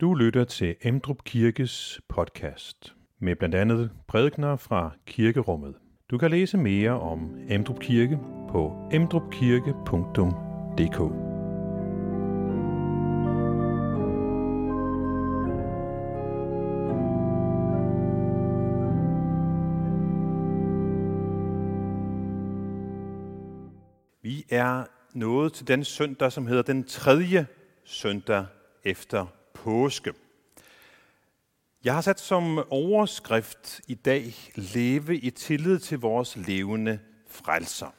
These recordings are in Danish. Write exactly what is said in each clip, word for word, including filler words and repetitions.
Du lytter til Emdrup Kirkes podcast med blandt andet prædikener fra kirkerummet. Du kan læse mere om Emdrup Kirke på emdrup kirke punktum d k. Vi er nået til den søndag, som hedder den tredje søndag efter påske. Jeg har sat som overskrift i dag, leve i tillid til vores levende frelser.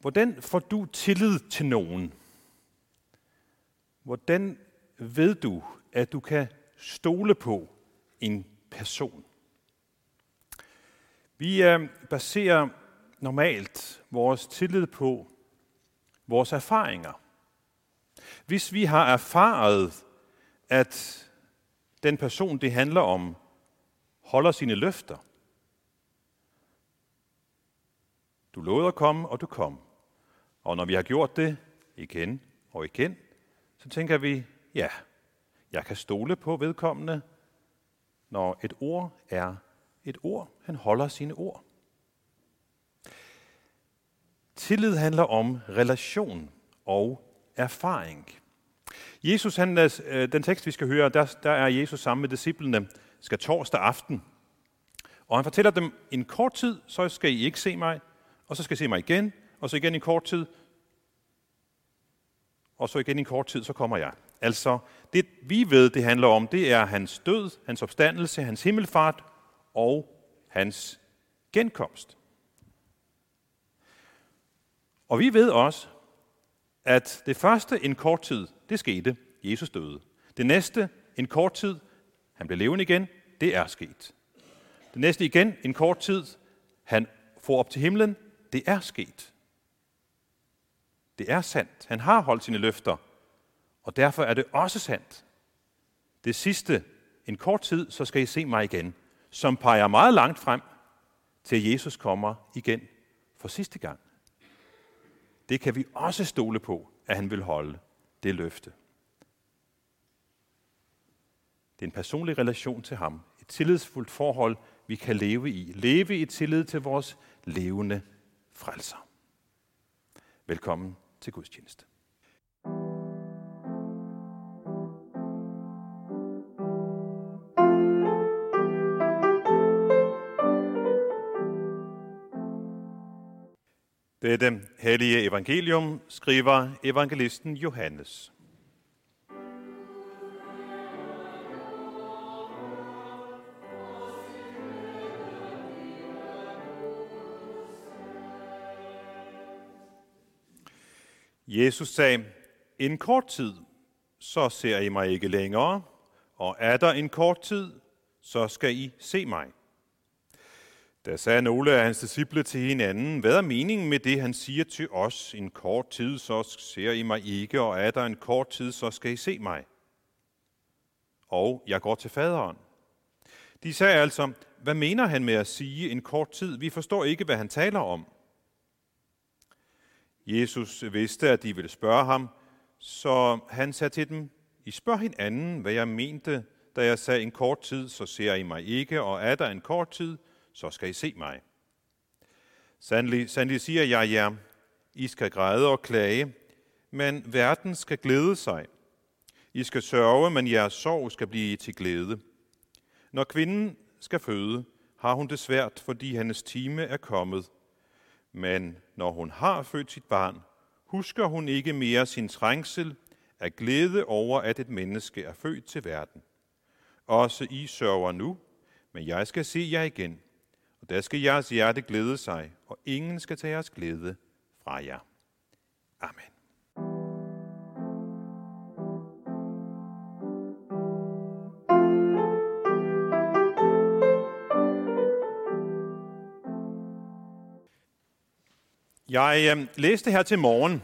Hvordan får du tillid til nogen? Hvordan ved du, at du kan stole på en person? Vi baserer normalt vores tillid på vores erfaringer. Hvis vi har erfaret, at den person, det handler om, holder sine løfter. Du lovede at komme, og du kom. Og når vi har gjort det igen og igen, så tænker vi, ja, jeg kan stole på vedkommende, når et ord er et ord. Han holder sine ord. Tillid handler om relation og erfaring. Jesus, han, den tekst, vi skal høre, der, der er Jesus sammen med disciplene, skal torsdag aften. Og han fortæller dem, en kort tid, så skal I ikke se mig, og så skal I se mig igen, og så igen en kort tid, og så igen en kort tid, så kommer jeg. Altså, det vi ved, det handler om, det er hans død, hans opstandelse, hans himmelfart og hans genkomst. Og vi ved også, at det første en kort tid, det skete. Jesus døde. Det næste en kort tid, han blev levende igen. Det er sket. Det næste igen en kort tid, han får op til himlen. Det er sket. Det er sandt. Han har holdt sine løfter, og derfor er det også sandt. Det sidste en kort tid, så skal I se mig igen, som peger meget langt frem til Jesus kommer igen for sidste gang. Det kan vi også stole på, at han vil holde det løfte. Det er en personlig relation til ham. Et tillidsfuldt forhold, vi kan leve i. Leve i tillid til vores levende frelser. Velkommen til gudstjeneste. Dette hellige evangelium skriver evangelisten Johannes. Jesus sagde, en kort tid, så ser I mig ikke længere, og er der en kort tid, så skal I se mig. Da sagde nogle af hans disciple til hinanden, hvad er meningen med det, han siger til os? En kort tid, så ser I mig ikke, og er der en kort tid, så skal I se mig. Og jeg går til faderen. De sagde altså, hvad mener han med at sige en kort tid? Vi forstår ikke, hvad han taler om. Jesus vidste, at de ville spørge ham, så han sagde til dem, I spørger hinanden, hvad jeg mente, da jeg sagde en kort tid, så ser I mig ikke, og er der en kort tid, så skal I se mig. Sandelig, sandelig siger jeg jer, ja, I skal græde og klage, men verden skal glæde sig. I skal sørge, men jeres sorg skal blive til glæde. Når kvinden skal føde, har hun det svært, fordi hendes time er kommet. Men når hun har født sit barn, husker hun ikke mere sin trængsel af glæde over, at et menneske er født til verden. Også I sørger nu, men jeg skal se jer igen. Og der skal jeres hjerte glæde sig, og ingen skal tage jeres glæde fra jer. Amen. Jeg øh, læste her til morgen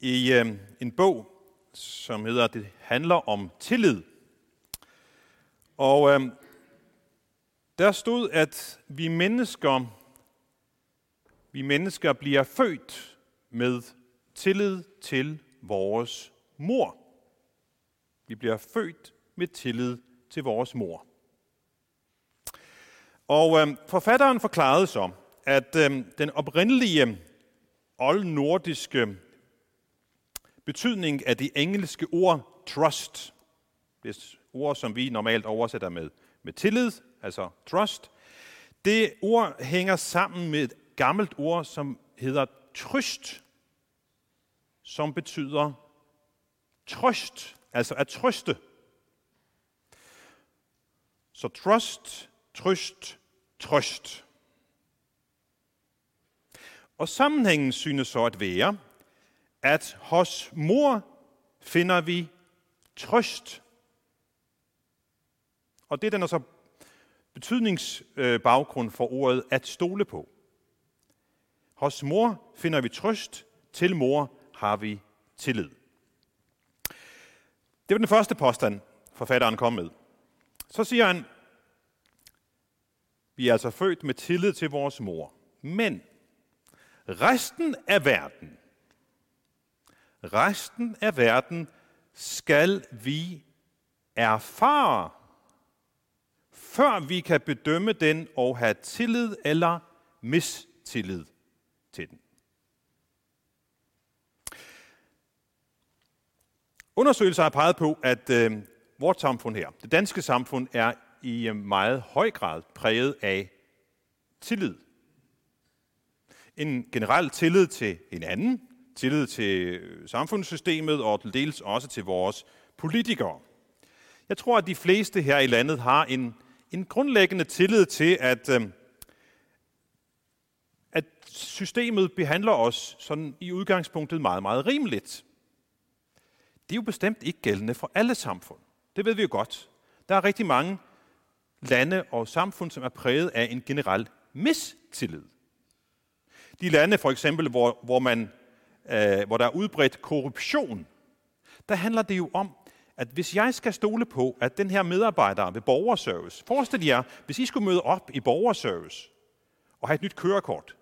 i øh, en bog, som hedder Det handler om tillid. Og øh, Der stod, at vi mennesker, vi mennesker bliver født med tillid til vores mor. Vi bliver født med tillid til vores mor. Og øh, forfatteren forklarede så, at øh, den oprindelige oldnordiske betydning af det engelske ord trust, det ord, som vi normalt oversætter med, med tillid, altså trust, det ord hænger sammen med et gammelt ord, som hedder tryst, som betyder trøst, altså at trøste. Så trust, trøst, trøst. Og sammenhængen synes så at være, at hos mor finder vi trøst. Og det er den altså betydningsbaggrund for ordet at stole på. Hos mor finder vi trøst, til mor har vi tillid. Det var den første påstand, forfatteren kom med. Så siger han, vi er altså født med tillid til vores mor, men resten af verden, resten af verden skal vi erfare, før vi kan bedømme den og have tillid eller mistillid til den. Undersøgelser har peget på, at øh, vores samfund her, det danske samfund, er i meget høj grad præget af tillid. En generel tillid til hinanden, tillid til samfundssystemet og til dels også til vores politikere. Jeg tror, at de fleste her i landet har en, en grundlæggende tillid til, at, øh, at systemet behandler os sådan i udgangspunktet meget, meget rimeligt. Det er jo bestemt ikke gældende for alle samfund. Det ved vi jo godt. Der er rigtig mange lande og samfund, som er præget af en generel mistillid. De lande for eksempel, hvor, hvor, man, øh, hvor der er udbredt korruption, der handler det jo om, at hvis jeg skal stole på, at den her medarbejder ved borgerservice, forestil jer, hvis I skulle møde op i borgerservice og have et nyt kørekort,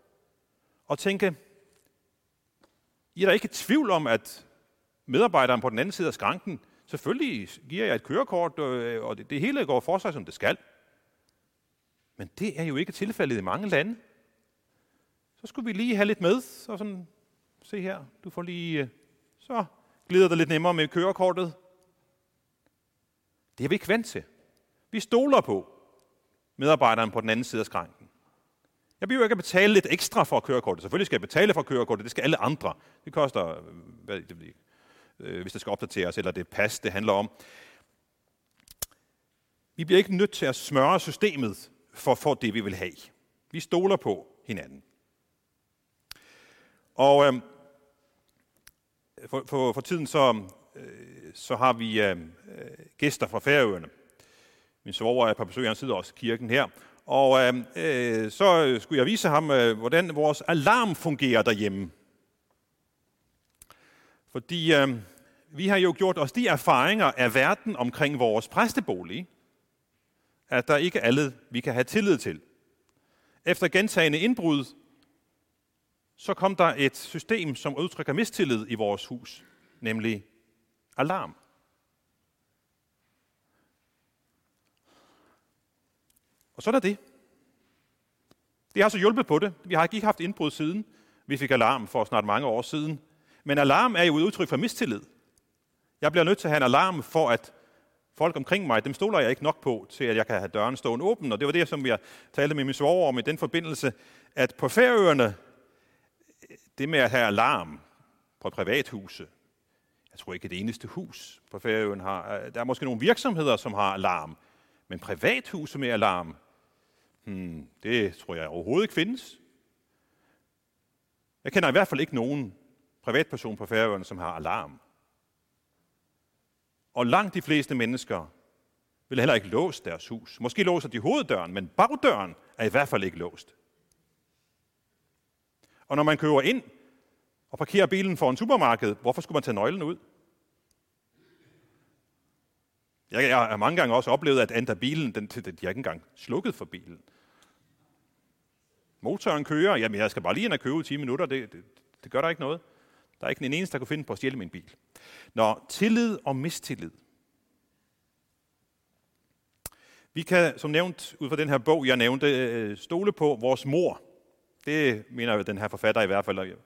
og tænke, I er da ikke i tvivl om, at medarbejderen på den anden side af skranken, selvfølgelig giver jeg et kørekort, og det, det hele går for sig, som det skal. Men det er jo ikke tilfældet i mange lande. Så skulle vi lige have lidt med, og sådan, se her, du får lige, så glider det lidt nemmere med kørekortet. Det er vi ikke vant til. Vi stoler på medarbejderen på den anden side af skranken. Jeg behøver ikke at betale lidt ekstra for kørekortet. Selvfølgelig skal jeg betale for kørekortet, det skal alle andre. Det koster, hvad det bliver, hvis det skal opdateres, eller det pas, det handler om. Vi bliver ikke nødt til at smøre systemet for, for det, vi vil have. Vi stoler på hinanden. Og øh, for, for, for tiden så, øh, så har vi øh, gæster fra Færøerne. Min svoger er på besøg, han sidder også i kirken her. Og øh, øh, så skulle jeg vise ham, øh, hvordan vores alarm fungerer derhjemme. Fordi øh, vi har jo gjort os de erfaringer af verden omkring vores præstebolig, at der ikke er alle, vi kan have tillid til. Efter gentagne indbrud, så kom der et system, som udtrykker mistillid i vores hus, nemlig alarm. Og sådan er det. Det har så hjulpet på det. Vi har ikke haft indbrud siden. Vi fik alarm for snart mange år siden. Men alarm er jo et udtryk for mistillid. Jeg bliver nødt til at have en alarm for, at folk omkring mig, dem stoler jeg ikke nok på, til at jeg kan have døren stående åben. Og det var det, som jeg talte med min svoger om i den forbindelse, at på Færøerne, det med at have alarm på privathuse, jeg tror ikke det eneste hus på Færøerne har, der er måske nogle virksomheder, som har alarm, men privathuse med alarm, hmm, det tror jeg overhovedet ikke findes. Jeg kender i hvert fald ikke nogen privatperson på Færøerne, som har alarm. Og langt de fleste mennesker vil heller ikke låse deres hus. Måske låser de hoveddøren, men bagdøren er i hvert fald ikke låst. Og når man køber ind og parkerer bilen foran supermarkedet, hvorfor skulle man tage nøglen ud? Jeg, jeg har mange gange også oplevet, at endda bilen, den, den, de har ikke engang slukket for bilen. Motoren kører, jamen jeg skal bare lige ind og købe i ti minutter, det, det, det gør der ikke noget. Der er ikke en eneste, der kunne finde på at stjæle min bil. Nå, tillid og mistillid. Vi kan, som nævnt, ud fra den her bog, jeg nævnte, stole på vores mor. Det mener jo den her forfatter i hvert fald.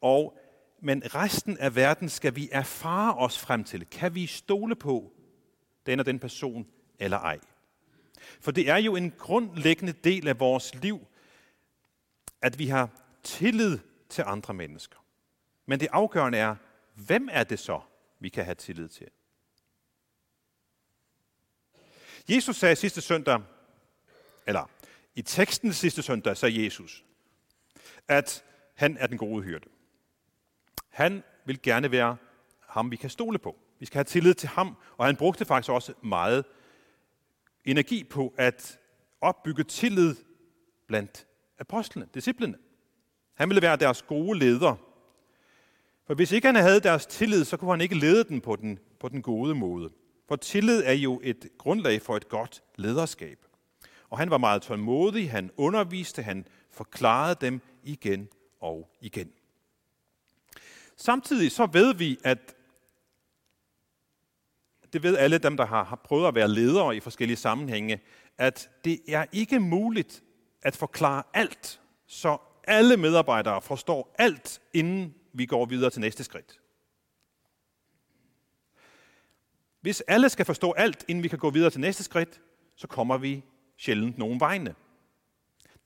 Og, men resten af verden skal vi erfare os frem til. Kan vi stole på den og den person eller ej? For det er jo en grundlæggende del af vores liv, at vi har tillid til andre mennesker. Men det afgørende er, hvem er det så, vi kan have tillid til? Jesus sagde sidste søndag, eller i teksten sidste søndag, sagde Jesus, at han er den gode hyrde. Han vil gerne være ham, vi kan stole på. Vi skal have tillid til ham, og han brugte faktisk også meget energi på at opbygge tillid blandt apostlene, disciplene. Han ville være deres gode leder. For hvis ikke han havde deres tillid, så kunne han ikke lede dem på den, på den gode måde. For tillid er jo et grundlag for et godt lederskab. Og han var meget tålmodig, han underviste, han forklarede dem igen og igen. Samtidig så ved vi, at det ved alle dem, der har prøvet at være ledere i forskellige sammenhænge, at det er ikke muligt at forklare alt, så alle medarbejdere forstår alt, inden vi går videre til næste skridt. Hvis alle skal forstå alt, inden vi kan gå videre til næste skridt, så kommer vi sjældent nogen vegne.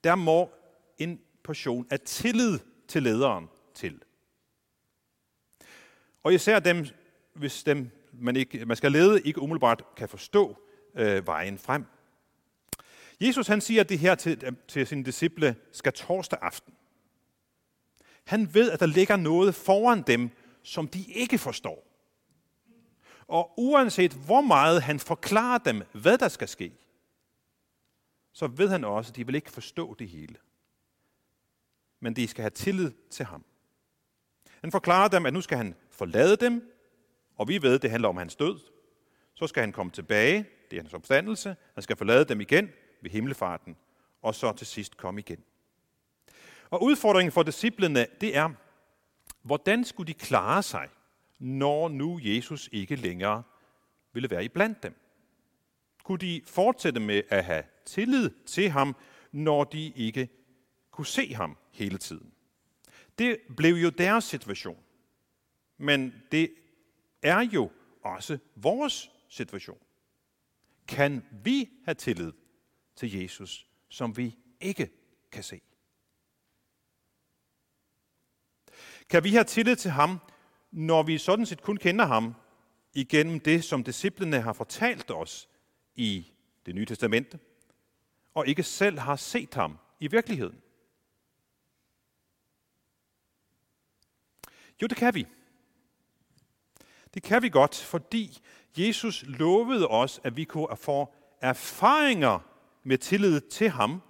Der må en portion af tillid til lederen til. Og især dem, hvis dem man, ikke, man skal lede, ikke umiddelbart kan forstå øh, vejen frem. Jesus han siger det her til, til sine disciple skal torsdag aften. Han ved, at der ligger noget foran dem, som de ikke forstår. Og uanset hvor meget han forklarer dem, hvad der skal ske, så ved han også, at de vil ikke forstå det hele. Men de skal have tillid til ham. Han forklarer dem, at nu skal han forlade dem, og vi ved, at det handler om hans død. Så skal han komme tilbage, det er hans opstandelse, han skal forlade dem igen ved himmelfarten, og så til sidst komme igen. Og udfordringen for disciplene, det er, hvordan skulle de klare sig, når nu Jesus ikke længere ville være iblandt dem? Kunne de fortsætte med at have tillid til ham, når de ikke kunne se ham hele tiden? Det blev jo deres situation, men det er jo også vores situation. Kan vi have tillid til Jesus, som vi ikke kan se? Kan vi have tillid til ham, når vi sådan set kun kender ham igennem det, som disciplene har fortalt os i Det Nye Testamente, og ikke selv har set ham i virkeligheden? Jo, det kan vi. Det kan vi godt, fordi Jesus lovede os, at vi kunne få erfaringer med tillid til ham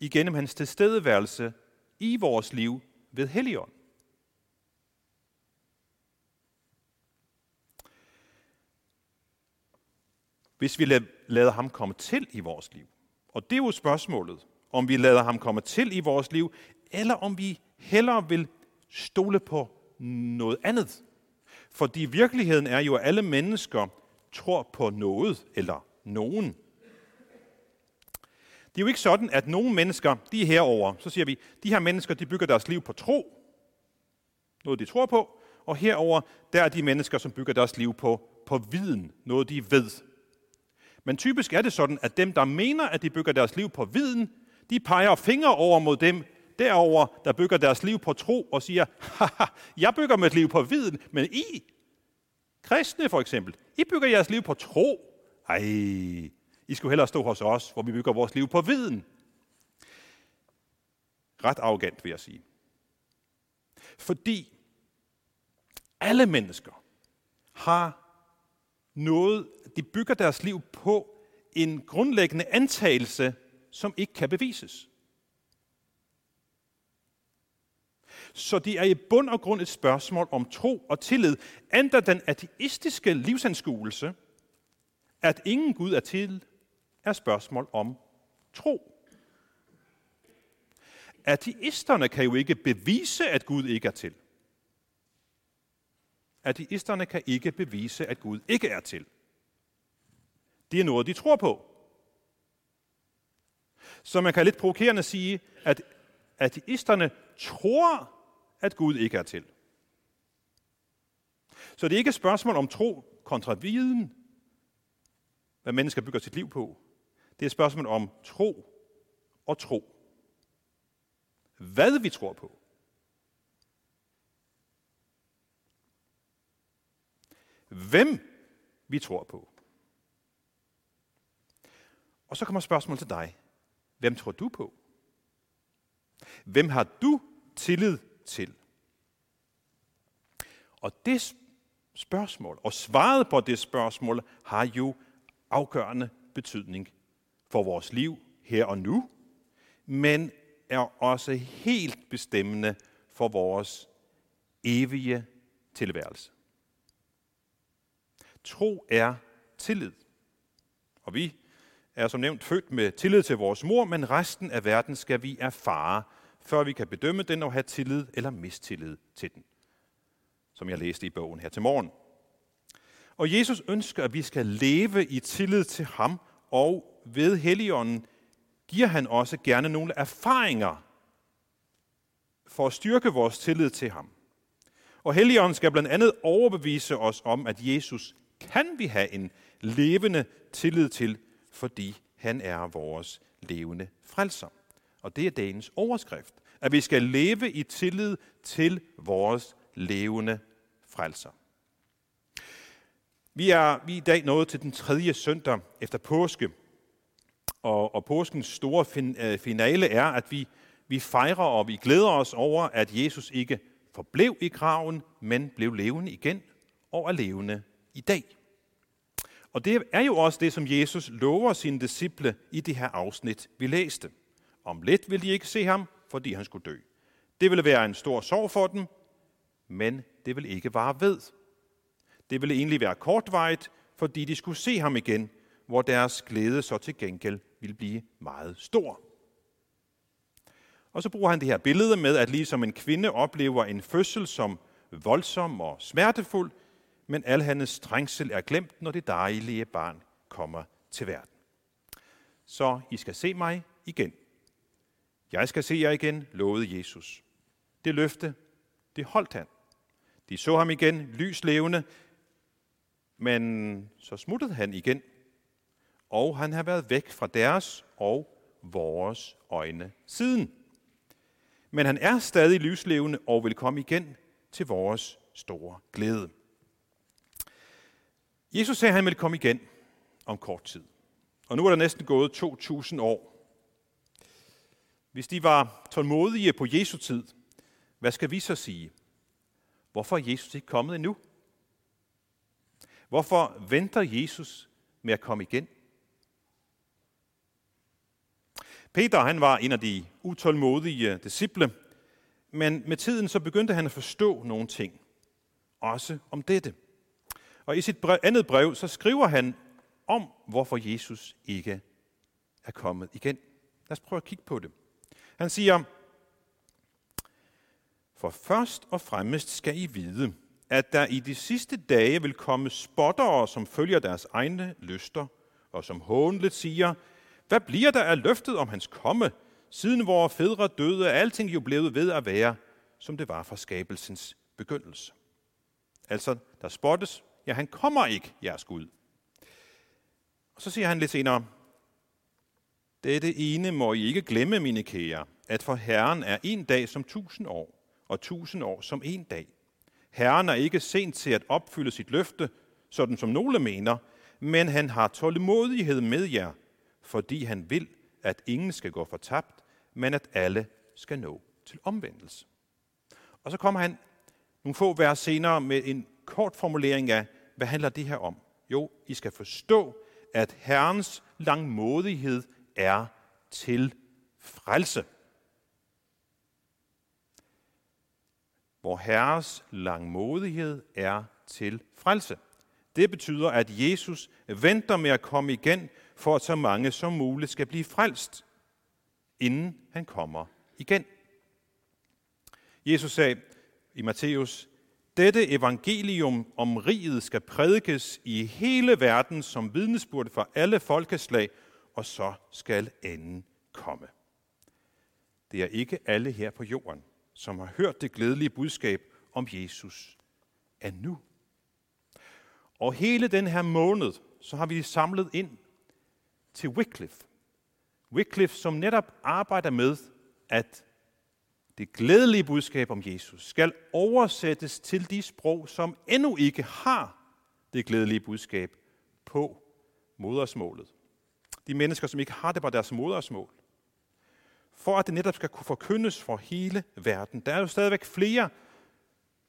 igennem hans tilstedeværelse i vores liv ved Helligånd. Hvis vi lader ham komme til i vores liv. Og det er jo spørgsmålet, om vi lader ham komme til i vores liv, eller om vi hellere vil stole på noget andet. Fordi virkeligheden er jo, at alle mennesker tror på noget eller nogen. Det er jo ikke sådan, at nogle mennesker, de er herover, så siger vi, de her mennesker, de bygger deres liv på tro. Noget, de tror på. Og herover der er de mennesker, som bygger deres liv på, på viden. Noget, de ved. Men typisk er det sådan, at dem, der mener, at de bygger deres liv på viden, de peger fingre over mod dem derover, der bygger deres liv på tro og siger, haha, jeg bygger mit liv på viden, men I, kristne for eksempel, I bygger jeres liv på tro. Ej, I skulle hellere stå hos os, hvor vi bygger vores liv på viden. Ret arrogant, vil jeg sige. Fordi alle mennesker har noget, de bygger deres liv på en grundlæggende antagelse, som ikke kan bevises. Så det er i bund og grund et spørgsmål om tro og tillid. Andre den ateistiske livsanskuelse, at ingen Gud er til, er spørgsmål om tro. Ateisterne kan jo ikke bevise, at Gud ikke er til. Ateisterne kan ikke bevise, at Gud ikke er til. Det er noget, de tror på. Så man kan lidt provokerende sige, at ateisterne tror, at Gud ikke er til. Så det er ikke et spørgsmål om tro kontra viden, hvad mennesker bygger sit liv på. Det er et spørgsmål om tro og tro. Hvad vi tror på. Hvem vi tror på. Og så kommer spørgsmålet til dig. Hvem tror du på? Hvem har du tillid til? Og det spørgsmål, og svaret på det spørgsmål, har jo afgørende betydning for vores liv her og nu, men er også helt bestemmende for vores evige tilværelse. Tro er tillid. Og vi er som nævnt født med tillid til vores mor, men resten af verden skal vi erfare, før vi kan bedømme den og have tillid eller mistillid til den. Som jeg læste i bogen her til morgen. Og Jesus ønsker, at vi skal leve i tillid til ham, og ved Helligånden giver han også gerne nogle erfaringer for at styrke vores tillid til ham. Og Helligånden skal blandt andet overbevise os om, at Jesus kan vi have en levende tillid til, fordi han er vores levende frelser. Og det er dagens overskrift, at vi skal leve i tillid til vores levende frelser. Vi er vi i dag nået til den tredje søndag efter påske, og, og påskens store fin, øh, finale er, at vi, vi fejrer og vi glæder os over, at Jesus ikke forblev i graven, men blev levende igen og er levende i dag. Og det er jo også det, som Jesus lover sine disciple i det her afsnit, vi læste. Om lidt vil de ikke se ham, fordi han skulle dø. Det ville være en stor sorg for dem, men det ville ikke vare ved. Det ville egentlig være kortvarigt, fordi de skulle se ham igen, hvor deres glæde så til gengæld ville blive meget stor. Og så bruger han det her billede med, at ligesom en kvinde oplever en fødsel som voldsom og smertefuld, men al hendes trængsel er glemt, når det dejlige barn kommer til verden. Så I skal se mig igen. Jeg skal se jer igen, lovede Jesus. Det løfte, det holdt han. De så ham igen, lyslevende, men så smuttede han igen, og han har været væk fra deres og vores øjne siden. Men han er stadig lyslevende og vil komme igen til vores store glæde. Jesus sagde, at han ville komme igen om kort tid. Og nu er der næsten gået to tusind år. Hvis de var tålmodige på Jesu tid, hvad skal vi så sige? Hvorfor er Jesus ikke kommet endnu? Hvorfor venter Jesus med at komme igen? Peter, han var en af de utålmodige disciple, men med tiden så begyndte han at forstå nogle ting, også om dette. Og i sit brev, andet brev, så skriver han om, hvorfor Jesus ikke er kommet igen. Lad os prøve at kigge på det. Han siger, for først og fremmest skal I vide, at der i de sidste dage vil komme spottere, som følger deres egne lyster, og som hånligt siger, hvad bliver der af løftet om hans komme? Siden vores fædre døde, er alting jo blevet ved at være, som det var fra skabelsens begyndelse. Altså, der spottes, ja, han kommer ikke, jeres Gud. Og så siger han lidt senere, dette ene må I ikke glemme, mine kære, at for Herren er en dag som tusind år, og tusind år som en dag. Herren er ikke sent til at opfylde sit løfte, sådan som nogle mener, men han har tålmodighed med jer, fordi han vil, at ingen skal gå fortabt, men at alle skal nå til omvendelse. Og så kommer han nogle få vers senere med en kort formulering af, hvad handler det her om? Jo, I skal forstå, at Herrens langmodighed er til frelse. Vor Herres langmodighed er til frelse. Det betyder, at Jesus venter med at komme igen, for at så mange som muligt skal blive frelst, inden han kommer igen. Jesus sagde i Matteus, Dette evangelium om riget skal prædikes i hele verden som vidnesbyrd for alle folkeslag, og så skal enden komme. Det er ikke alle her på jorden, som har hørt det glædelige budskab om Jesus endnu. Og hele den her måned, så har vi samlet ind til Wycliffe. Wycliffe, som netop arbejder med, at det glædelige budskab om Jesus skal oversættes til de sprog, som endnu ikke har det glædelige budskab på modersmålet. De mennesker, som ikke har det på deres modersmål. For at det netop skal kunne forkyndes for hele verden. Der er jo stadigvæk flere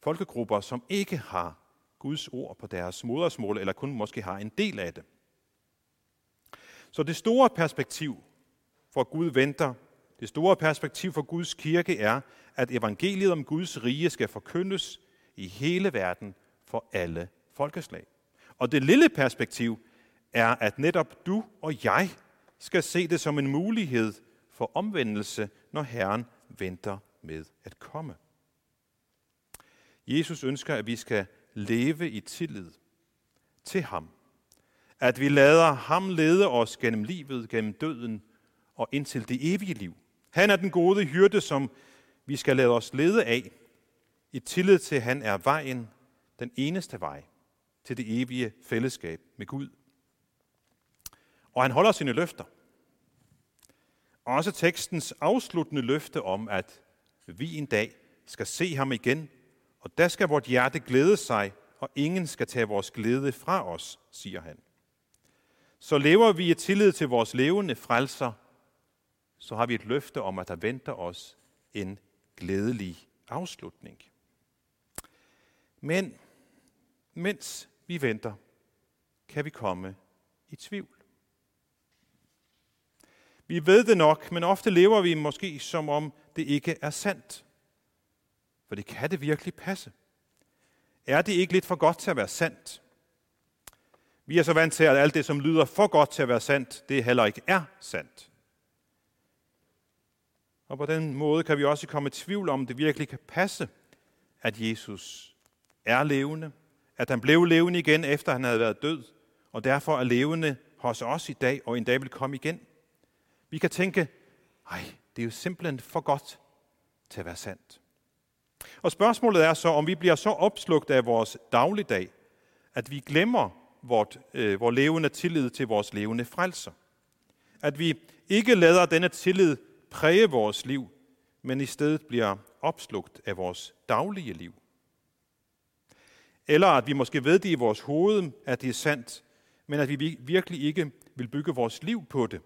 folkegrupper, som ikke har Guds ord på deres modersmål, eller kun måske har en del af det. Så det store perspektiv for Gud venter, det store perspektiv for Guds kirke er, at evangeliet om Guds rige skal forkyndes i hele verden for alle folkeslag. Og det lille perspektiv er, at netop du og jeg skal se det som en mulighed for omvendelse, når Herren venter med at komme. Jesus ønsker, at vi skal leve i tillid til ham. At vi lader ham lede os gennem livet, gennem døden og indtil det evige liv. Han er den gode hyrde, som vi skal lade os lede af, i tillid til, at han er vejen, den eneste vej, til det evige fællesskab med Gud. Og han holder sine løfter. Også tekstens afsluttende løfte om, at vi en dag skal se ham igen, og der skal vort hjerte glæde sig, og ingen skal tage vores glæde fra os, siger han. Så lever vi i tillid til vores levende frelser, så har vi et løfte om, at der venter os en glædelig afslutning. Men mens vi venter, kan vi komme i tvivl. Vi ved det nok, men ofte lever vi måske som om det ikke er sandt. For det kan det virkelig passe. Er det ikke lidt for godt til at være sandt? Vi er så vant til, at alt det, som lyder for godt til at være sandt, det heller ikke er sandt. Og på den måde kan vi også komme i tvivl om, det virkelig kan passe, at Jesus er levende, at han blev levende igen, efter han havde været død, og derfor er levende hos os i dag, og en dag vil komme igen. Vi kan tænke, nej, det er jo simpelthen for godt til at være sandt. Og spørgsmålet er så, om vi bliver så opslugt af vores dagligdag, at vi glemmer vores øh, vor levende tillid til vores levende frelser. At vi ikke lader denne tillid præge vores liv, men i stedet bliver opslugt af vores daglige liv. Eller at vi måske ved det i vores hoved, at det er sandt, men at vi virkelig ikke vil bygge vores liv på det.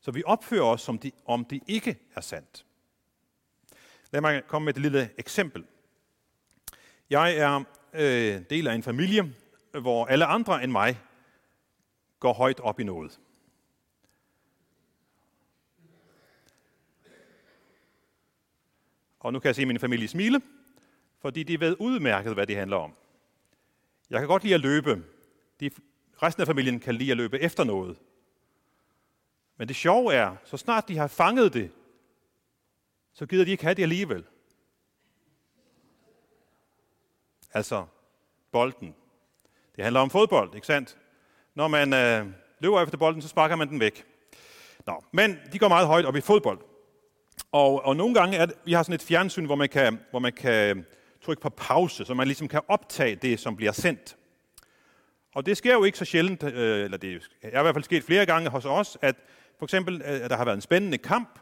Så vi opfører os, som de, om det ikke er sandt. Lad mig komme med et lille eksempel. Jeg er øh, del af en familie, hvor alle andre end mig går højt op i noget. Og nu kan jeg se min familie smile, fordi de ved udmærket, hvad det handler om. Jeg kan godt lide at løbe. De, resten af familien kan lide at løbe efter noget. Men det sjove er, så snart de har fanget det, så gider de ikke have det alligevel. Altså, bolden. Det handler om fodbold, ikke sandt? Når man øh, løber efter bolden, så sparker man den væk. Nå, men de går meget højt op i fodbold. Og, og nogle gange, er det, vi har sådan et fjernsyn, hvor man kan, hvor man kan trykke på pause, så man ligesom kan optage det, som bliver sendt. Og det sker jo ikke så sjældent, øh, eller det er i hvert fald sket flere gange hos os, at for eksempel, at der har været en spændende kamp,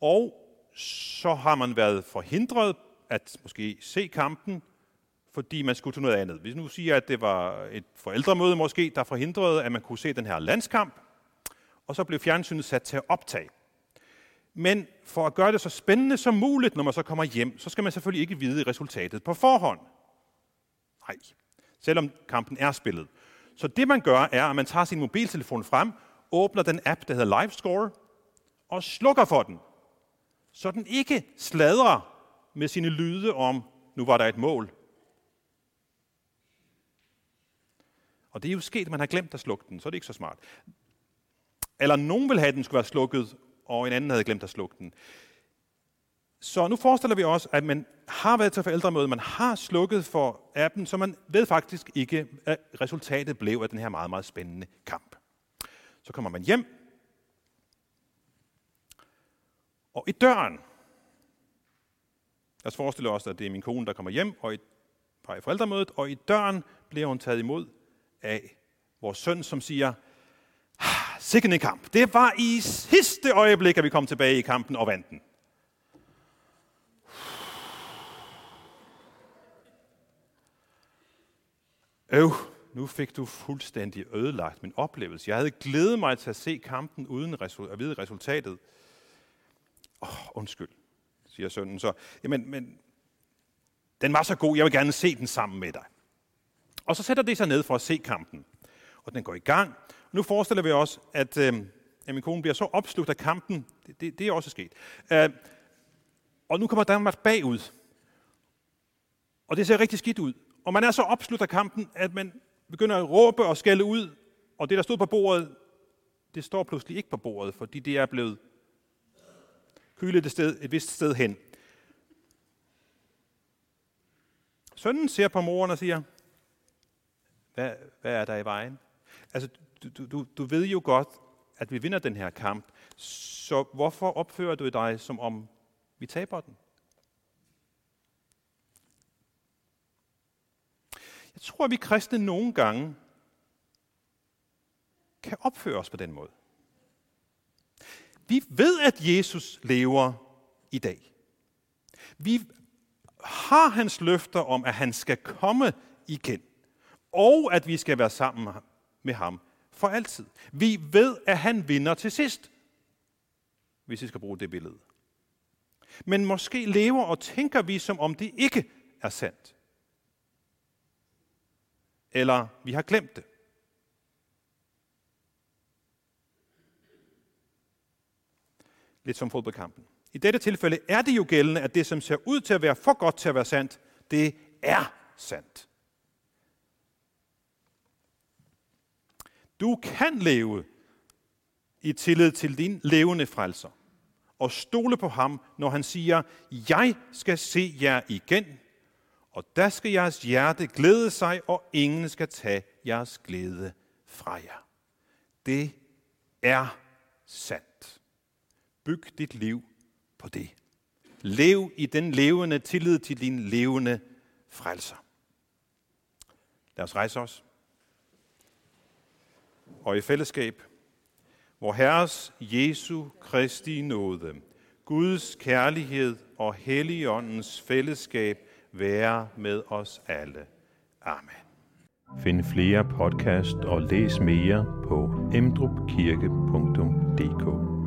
og så har man været forhindret at måske se kampen, fordi man skulle til noget andet. Hvis nu siger, at det var et forældremøde måske, der forhindrede, at man kunne se den her landskamp, og så blev fjernsynet sat til at optage. Men for at gøre det så spændende som muligt, når man så kommer hjem, så skal man selvfølgelig ikke vide resultatet på forhånd. Nej, selvom kampen er spillet. Så det man gør, er, at man tager sin mobiltelefon frem, åbner den app, der hedder LiveScore, og slukker for den, så den ikke sladrer med sine lyde om, nu var der et mål. Og det er jo sket, at man har glemt at slukke den, så er det ikke så smart. Eller nogen ville have, at den skulle være slukket, og en anden havde glemt at slukke den. Så nu forestiller vi os, at man har været til forældremøde, man har slukket for appen, så man ved faktisk ikke, at resultatet blev af den her meget, meget spændende kamp. Så kommer man hjem, og i døren, lad os forestille os, at det er min kone, der kommer hjem og i, var i forældremødet, og i døren bliver hun taget imod af vores søn, som siger, ah, sikken en kamp, det var i sidste øjeblik, at vi kom tilbage i kampen og vandt den. Øv, nu fik du fuldstændig ødelagt min oplevelse. Jeg havde glædet mig til at se kampen uden at vide resultatet. Åh, oh, undskyld, siger sønnen så. Jamen, men, den var så god, jeg vil gerne se den sammen med dig. Og så sætter det sig ned for at se kampen. Og den går i gang. Nu forestiller vi os, at, øh, at min kone bliver så opslugt af kampen. Det, det, det er også sket. Øh, og nu kommer Danmark bagud. Og det ser rigtig skidt ud. Og man er så opslugt af kampen, at man begynder at råbe og skælde ud, og det, der stod på bordet, det står pludselig ikke på bordet, fordi det er blevet kylet et, sted, et vist sted hen. Sønnen ser på moren og siger, hvad, hvad er der i vejen? Altså, du, du, du ved jo godt, at vi vinder den her kamp, så hvorfor opfører du dig, som om vi taber den? Jeg tror, at vi kristne nogle gange kan opføre os på den måde. Vi ved, at Jesus lever i dag. Vi har hans løfter om, at han skal komme igen, og at vi skal være sammen med ham for altid. Vi ved, at han vinder til sidst, hvis vi skal bruge det billede. Men måske lever og tænker vi, som om det ikke er sandt. Eller vi har glemt det. Lidt som fodboldkampen. I dette tilfælde er det jo gældende, at det, som ser ud til at være for godt til at være sandt, det er sandt. Du kan leve i tillid til din levende frelser og stole på ham, når han siger, jeg skal se jer igen, og der skal jeres hjerte glæde sig, og ingen skal tage jeres glæde fra jer. Det er sandt. Byg dit liv på det. Lev i den levende tillid til din levende frelser. Lad os rejse os. Og i fællesskab, vor Herres Jesu Kristi nåde, Guds kærlighed og Helligåndens fællesskab, være med os alle. Amen. Find flere podcast og læs mere på emdrup kirke punktum d k.